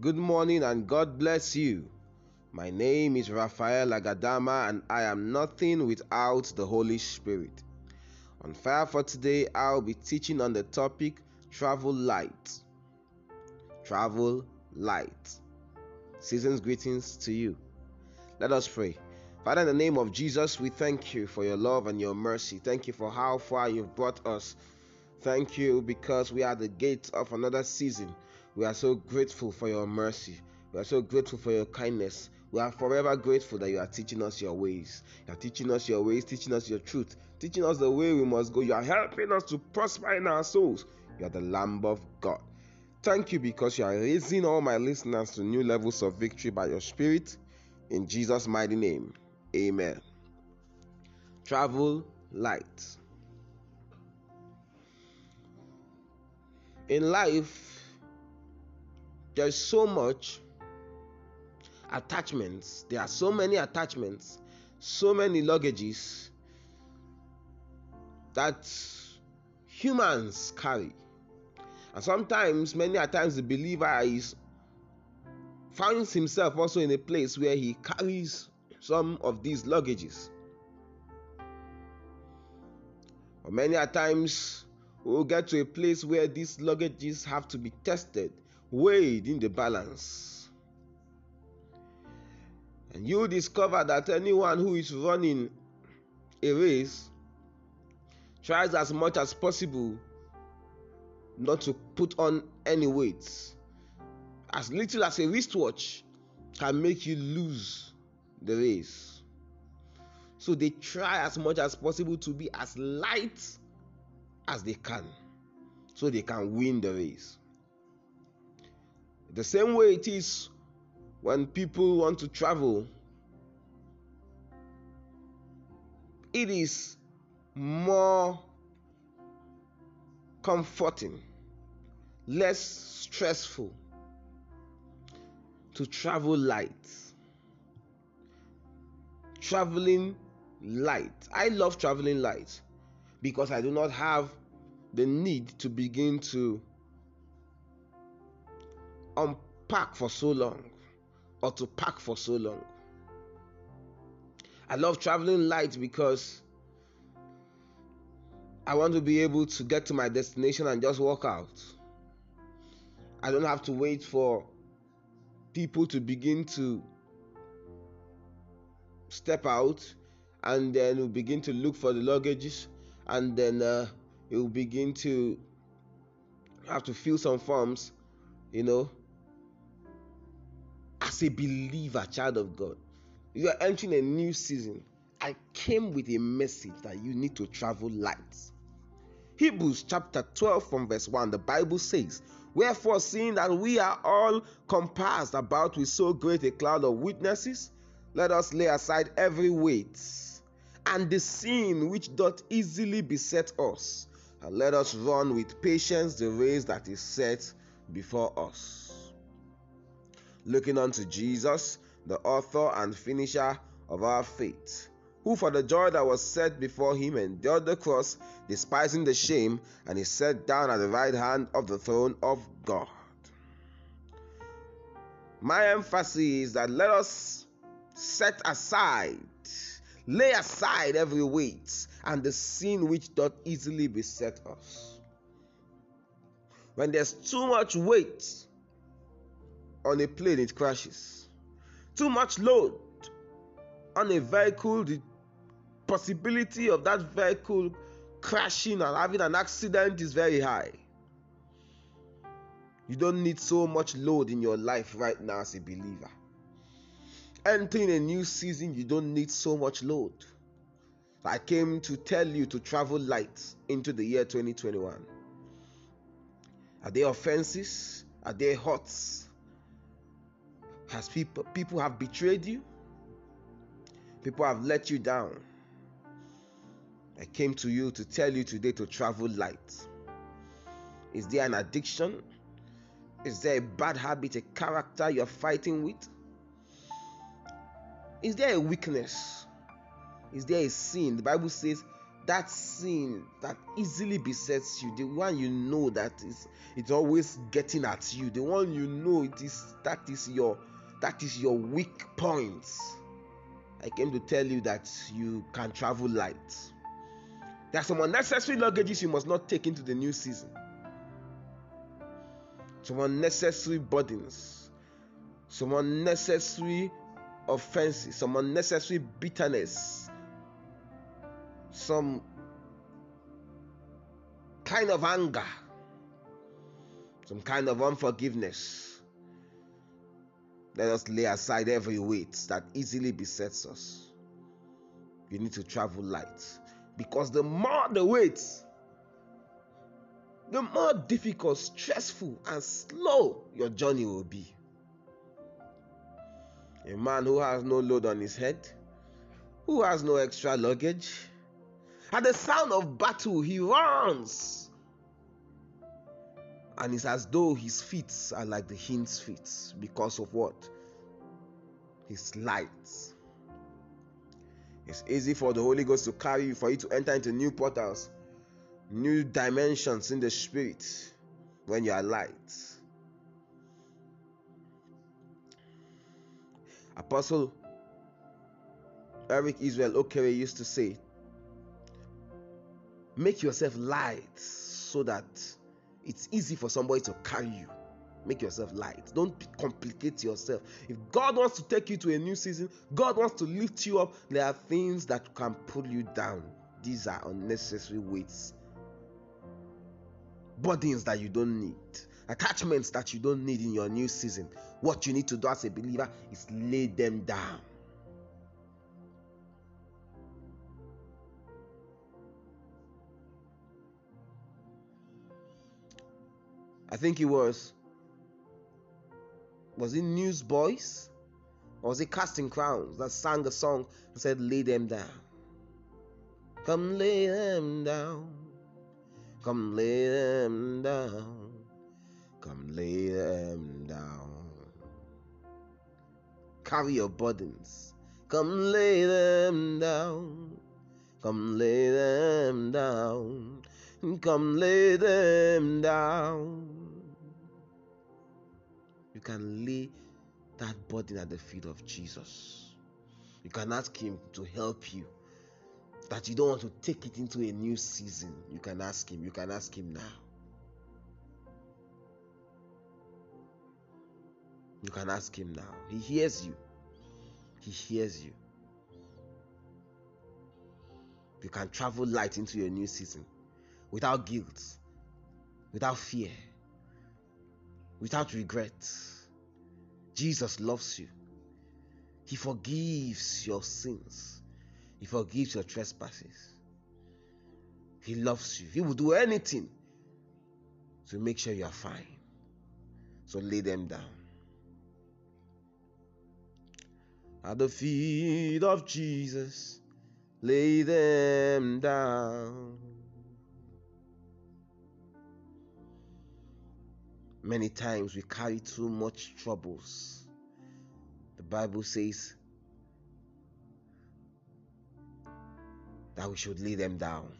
Good morning and God bless you. My name is Raphael Agadama and I am nothing without the Holy Spirit. On Fire for Today, I'll be teaching on the topic Travel Light. Travel Light. Season's greetings to you. Let us pray. Father, in the name of Jesus, we thank you for your love and your mercy. Thank you for how far you've brought us. Thank you because we are the gate of another season. We are so grateful for your mercy. We are so grateful for your kindness. We are forever grateful that you are teaching us your ways. You are teaching us your ways, teaching us your truth, teaching us the way we must go. You are helping us to prosper in our souls. You are the Lamb of God. Thank you because you are raising all my listeners to new levels of victory by your Spirit. In Jesus' mighty name, amen. Travel Light. In life, there is so much attachments. There are so many attachments, so many luggages that humans carry. And sometimes, many a times, the believer finds himself also in a place where he carries some of these luggages. Or many a times, we'll get to a place where these luggages have to be tested, weighed in the balance. And you'll discover that anyone who is running a race tries as much as possible not to put on any weights. As little as a wristwatch can make you lose the race. So they try as much as possible to be as light as they can, so they can win the race. The same way it is when people want to travel. It is more comforting, less stressful to travel light. Traveling light. I love traveling light because I do not have the need to begin to unpack for so long or to pack for so long. I love traveling light because I want to be able to get to my destination and just walk out. I don't have to wait for people to begin to step out and then we'll begin to look for the luggages. And then you'll begin to have to fill some forms, you know. As a believer, child of God, you are entering a new season. I came with a message that you need to travel light. Hebrews chapter 12 from verse 1, the Bible says, "Wherefore, seeing that we are all compassed about with so great a cloud of witnesses, let us lay aside every weight and the sin which doth easily beset us, and let us run with patience the race that is set before us, looking unto Jesus, the author and finisher of our faith, who for the joy that was set before him endured the cross, despising the shame, and is set down at the right hand of the throne of God." My emphasis is that let us set aside, lay aside every weight and the sin which doth easily beset us. When there's too much weight on a plane, it crashes. Too much load on a vehicle, the possibility of that vehicle crashing and having an accident is very high. You don't need so much load in your life right now as a believer. Entering a new season, you don't need so much load. I came to tell you to travel light into the year 2021. Are there offenses? Are there hurts? Has people have betrayed you? People have let you down. I came to you to tell you today to travel light. Is there an addiction? Is there a bad habit, a character you're fighting with? Is there a weakness? Is there a sin? The Bible says that sin that easily besets you, the one you know that is it's always getting at you, the one you know it is that is your weak point. I came to tell you that you can travel light. There are some unnecessary luggages you must not take into the new season. Some unnecessary burdens, some unnecessary offenses, some unnecessary bitterness, some kind of anger, some kind of unforgiveness. Let us lay aside every weight that easily besets us. You need to travel light, because the more the weight, the more difficult, stressful, and slow your journey will be. A man who has no load on his head, who has no extra luggage, at the sound of battle, he runs. And it's as though his feet are like the hind's feet because of what? His light. It's easy for the Holy Ghost to carry you, for you to enter into new portals, new dimensions in the spirit when you are light. Apostle Eric Israel Okere used to say, make yourself light so that it's easy for somebody to carry you. Make yourself light. Don't complicate yourself. If God wants to take you to a new season, God wants to lift you up, there are things that can pull you down. These are unnecessary weights, burdens that you don't need, attachments that you don't need in your new season. What you need to do as a believer is lay them down. I think it was it Newsboys or was it Casting Crowns that sang a song and said, lay them down. Come lay them down. Come lay them down. Come lay them down. Carry your burdens. Come lay them down. Come lay them down. Come lay them down. You can lay that burden at the feet of Jesus. You can ask him to help you. That you don't want to take it into a new season, you can ask him. You can ask him now. You can ask him now. He hears you. He hears you. You can travel light into your new season without guilt, without fear, without regret. Jesus loves you. He forgives your sins. He forgives your trespasses. He loves you. He will do anything to make sure you are fine. So lay them down. At the feet of Jesus, lay them down. Many times we carry too much troubles. The Bible says that we should lay them down.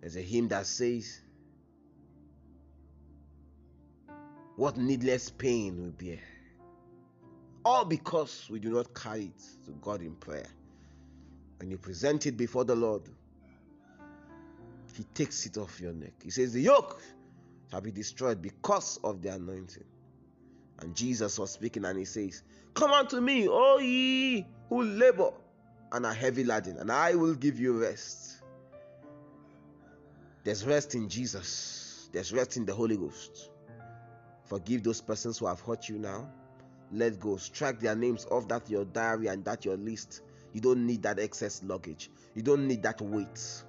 There's a hymn that says, what needless pain we bear, all because we do not carry it to God in prayer. When you present it before the Lord, he takes it off your neck. He says the yoke shall be destroyed because of the anointing. And Jesus was speaking and he says, come unto me, O ye who labor and are heavy laden, and I will give you rest. There's rest in Jesus. There's rest in the Holy Ghost. Forgive those persons who have hurt you now. Let go. Strike their names off that your diary and that your list. You don't need that excess luggage. You don't need that weight.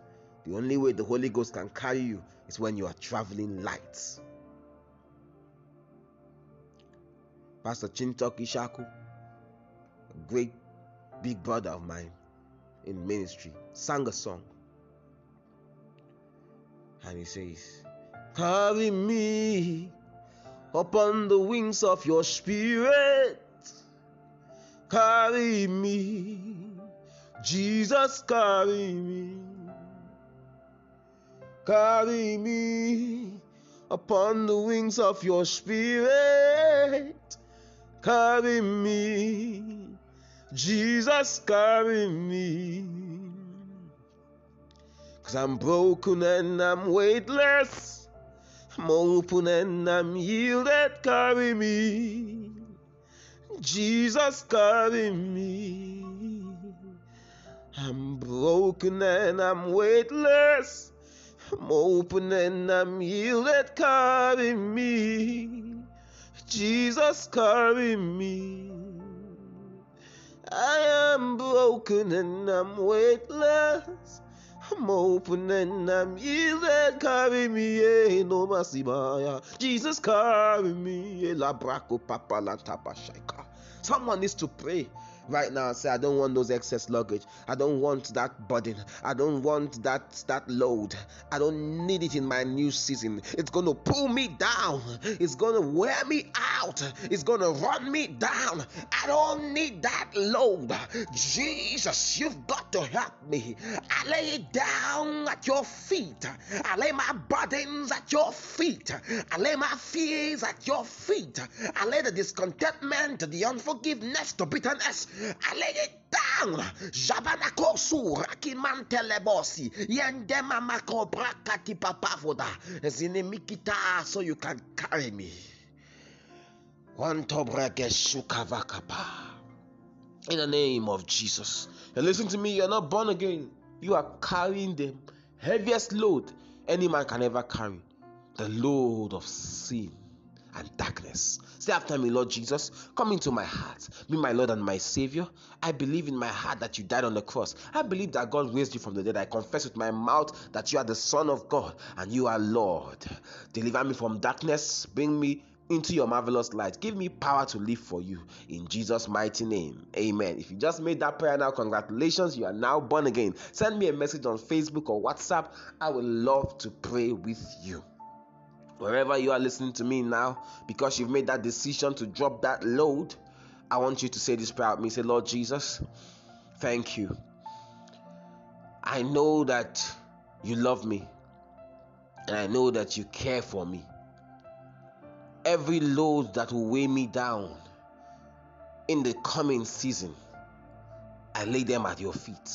The only way the Holy Ghost can carry you is when you are traveling light. Pastor Chintok Shaku, a great big brother of mine in ministry, sang a song. And he says, carry me upon the wings of your spirit. Carry me Jesus, carry me upon the wings of your Spirit. Carry me, Jesus, carry me, 'cause I'm broken and I'm weightless, I'm open and I'm yielded. Carry me, Jesus, carry me. I'm broken and I'm weightless, I'm open and I'm yielded. Carry me, Jesus, carry me. I am broken and I'm weightless, I'm open and I'm yielded. Carry me, eh, no mercy, Maya. Jesus, carry me, eh, la braco papa la tapa shaika. Someone needs to pray right now and say, I don't want those excess luggage. I don't want that burden. I don't want that load. I don't need it in my new season. It's going to pull me down. It's going to wear me out. It's going to run me down. I don't need that load. Jesus, you've got to help me. I lay it down at your feet. I lay my burdens at your feet. I lay my fears at your feet. I lay the discontentment, the unforgiveness, the bitterness. I lay it down. Jabanako su rakiman telebosi. Yendema makobra kati papavoda. Zinemikita, so you can carry me. In the name of Jesus. And listen to me, you're not born again. You are carrying the heaviest load any man can ever carry. The load of sin and darkness. Say after me, Lord Jesus, come into my heart. Be my Lord and my Savior. I believe in my heart that you died on the cross. I believe that God raised you from the dead. I confess with my mouth that you are the Son of God and you are Lord. Deliver me from darkness. Bring me into your marvelous light. Give me power to live for you. In Jesus' mighty name. Amen. If you just made that prayer now, congratulations. You are now born again. Send me a message on Facebook or WhatsApp. I would love to pray with you. Wherever you are listening to me now, because you've made that decision to drop that load, I want you to say this prayer with me. Say, Lord Jesus, thank you. I know that you love me, and I know that you care for me. Every load that will weigh me down in the coming season, I lay them at your feet.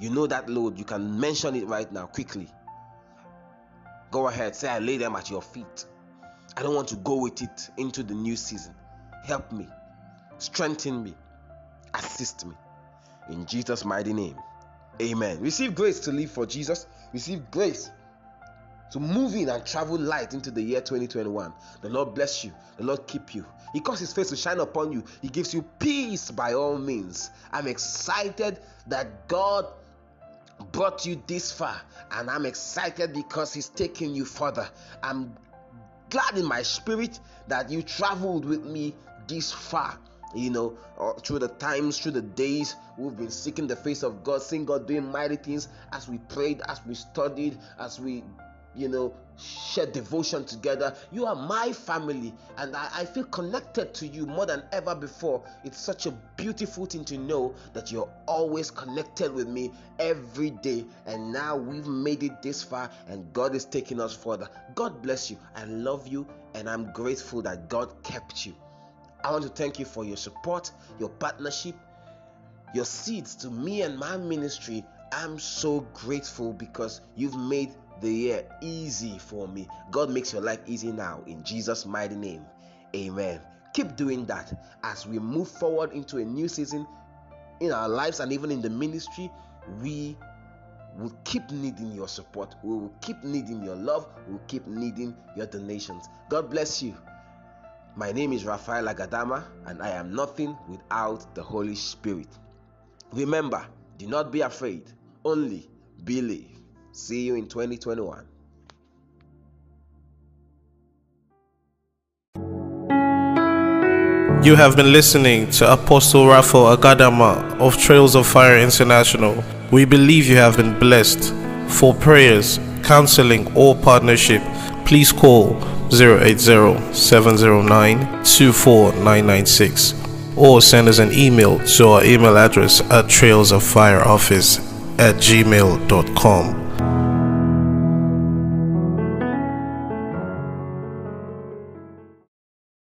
You know that load. You can mention it right now, quickly. Go ahead, say, I lay them at your feet. I don't want to go with it into the new season. Help me, strengthen me, assist me. In Jesus' mighty name, amen. Receive grace to live for Jesus. Receive grace to move in and travel light into the year 2021. The Lord bless you. The Lord keep you. He causes His face to shine upon you. He gives you peace by all means. I'm excited that God brought you this far, and I'm excited because He's taking you further. I'm glad in my spirit that you traveled with me this far. You know, through the times, through the days, we've been seeking the face of God, seeing God doing mighty things as we prayed, as we studied, as we, you know, share devotion together. You are my family, and I feel connected to you more than ever before. It's such a beautiful thing to know that you're always connected with me every day. And now we've made it this far, and God is taking us further. God bless you. I love you, and I'm grateful that God kept you. I want to thank you for your support, your partnership, your seeds to me and my ministry. I'm so grateful because you've made the year easy for me. God makes your life easy now, in Jesus' mighty name. Amen. Keep doing that as we move forward into a new season in our lives and even in the ministry. We will keep needing your support. We will keep needing your love. We will keep needing your donations. God bless you. My name is Raphael Agadama, and I am nothing without the Holy Spirit. Remember, do not be afraid, only believe. See you in 2021. You have been listening to Apostle Raphael Agadama of Trails of Fire International. We believe you have been blessed. For prayers, counseling, or partnership, please call 080-709-24996 or send us an email to our email address at trailsoffireoffice@gmail.com.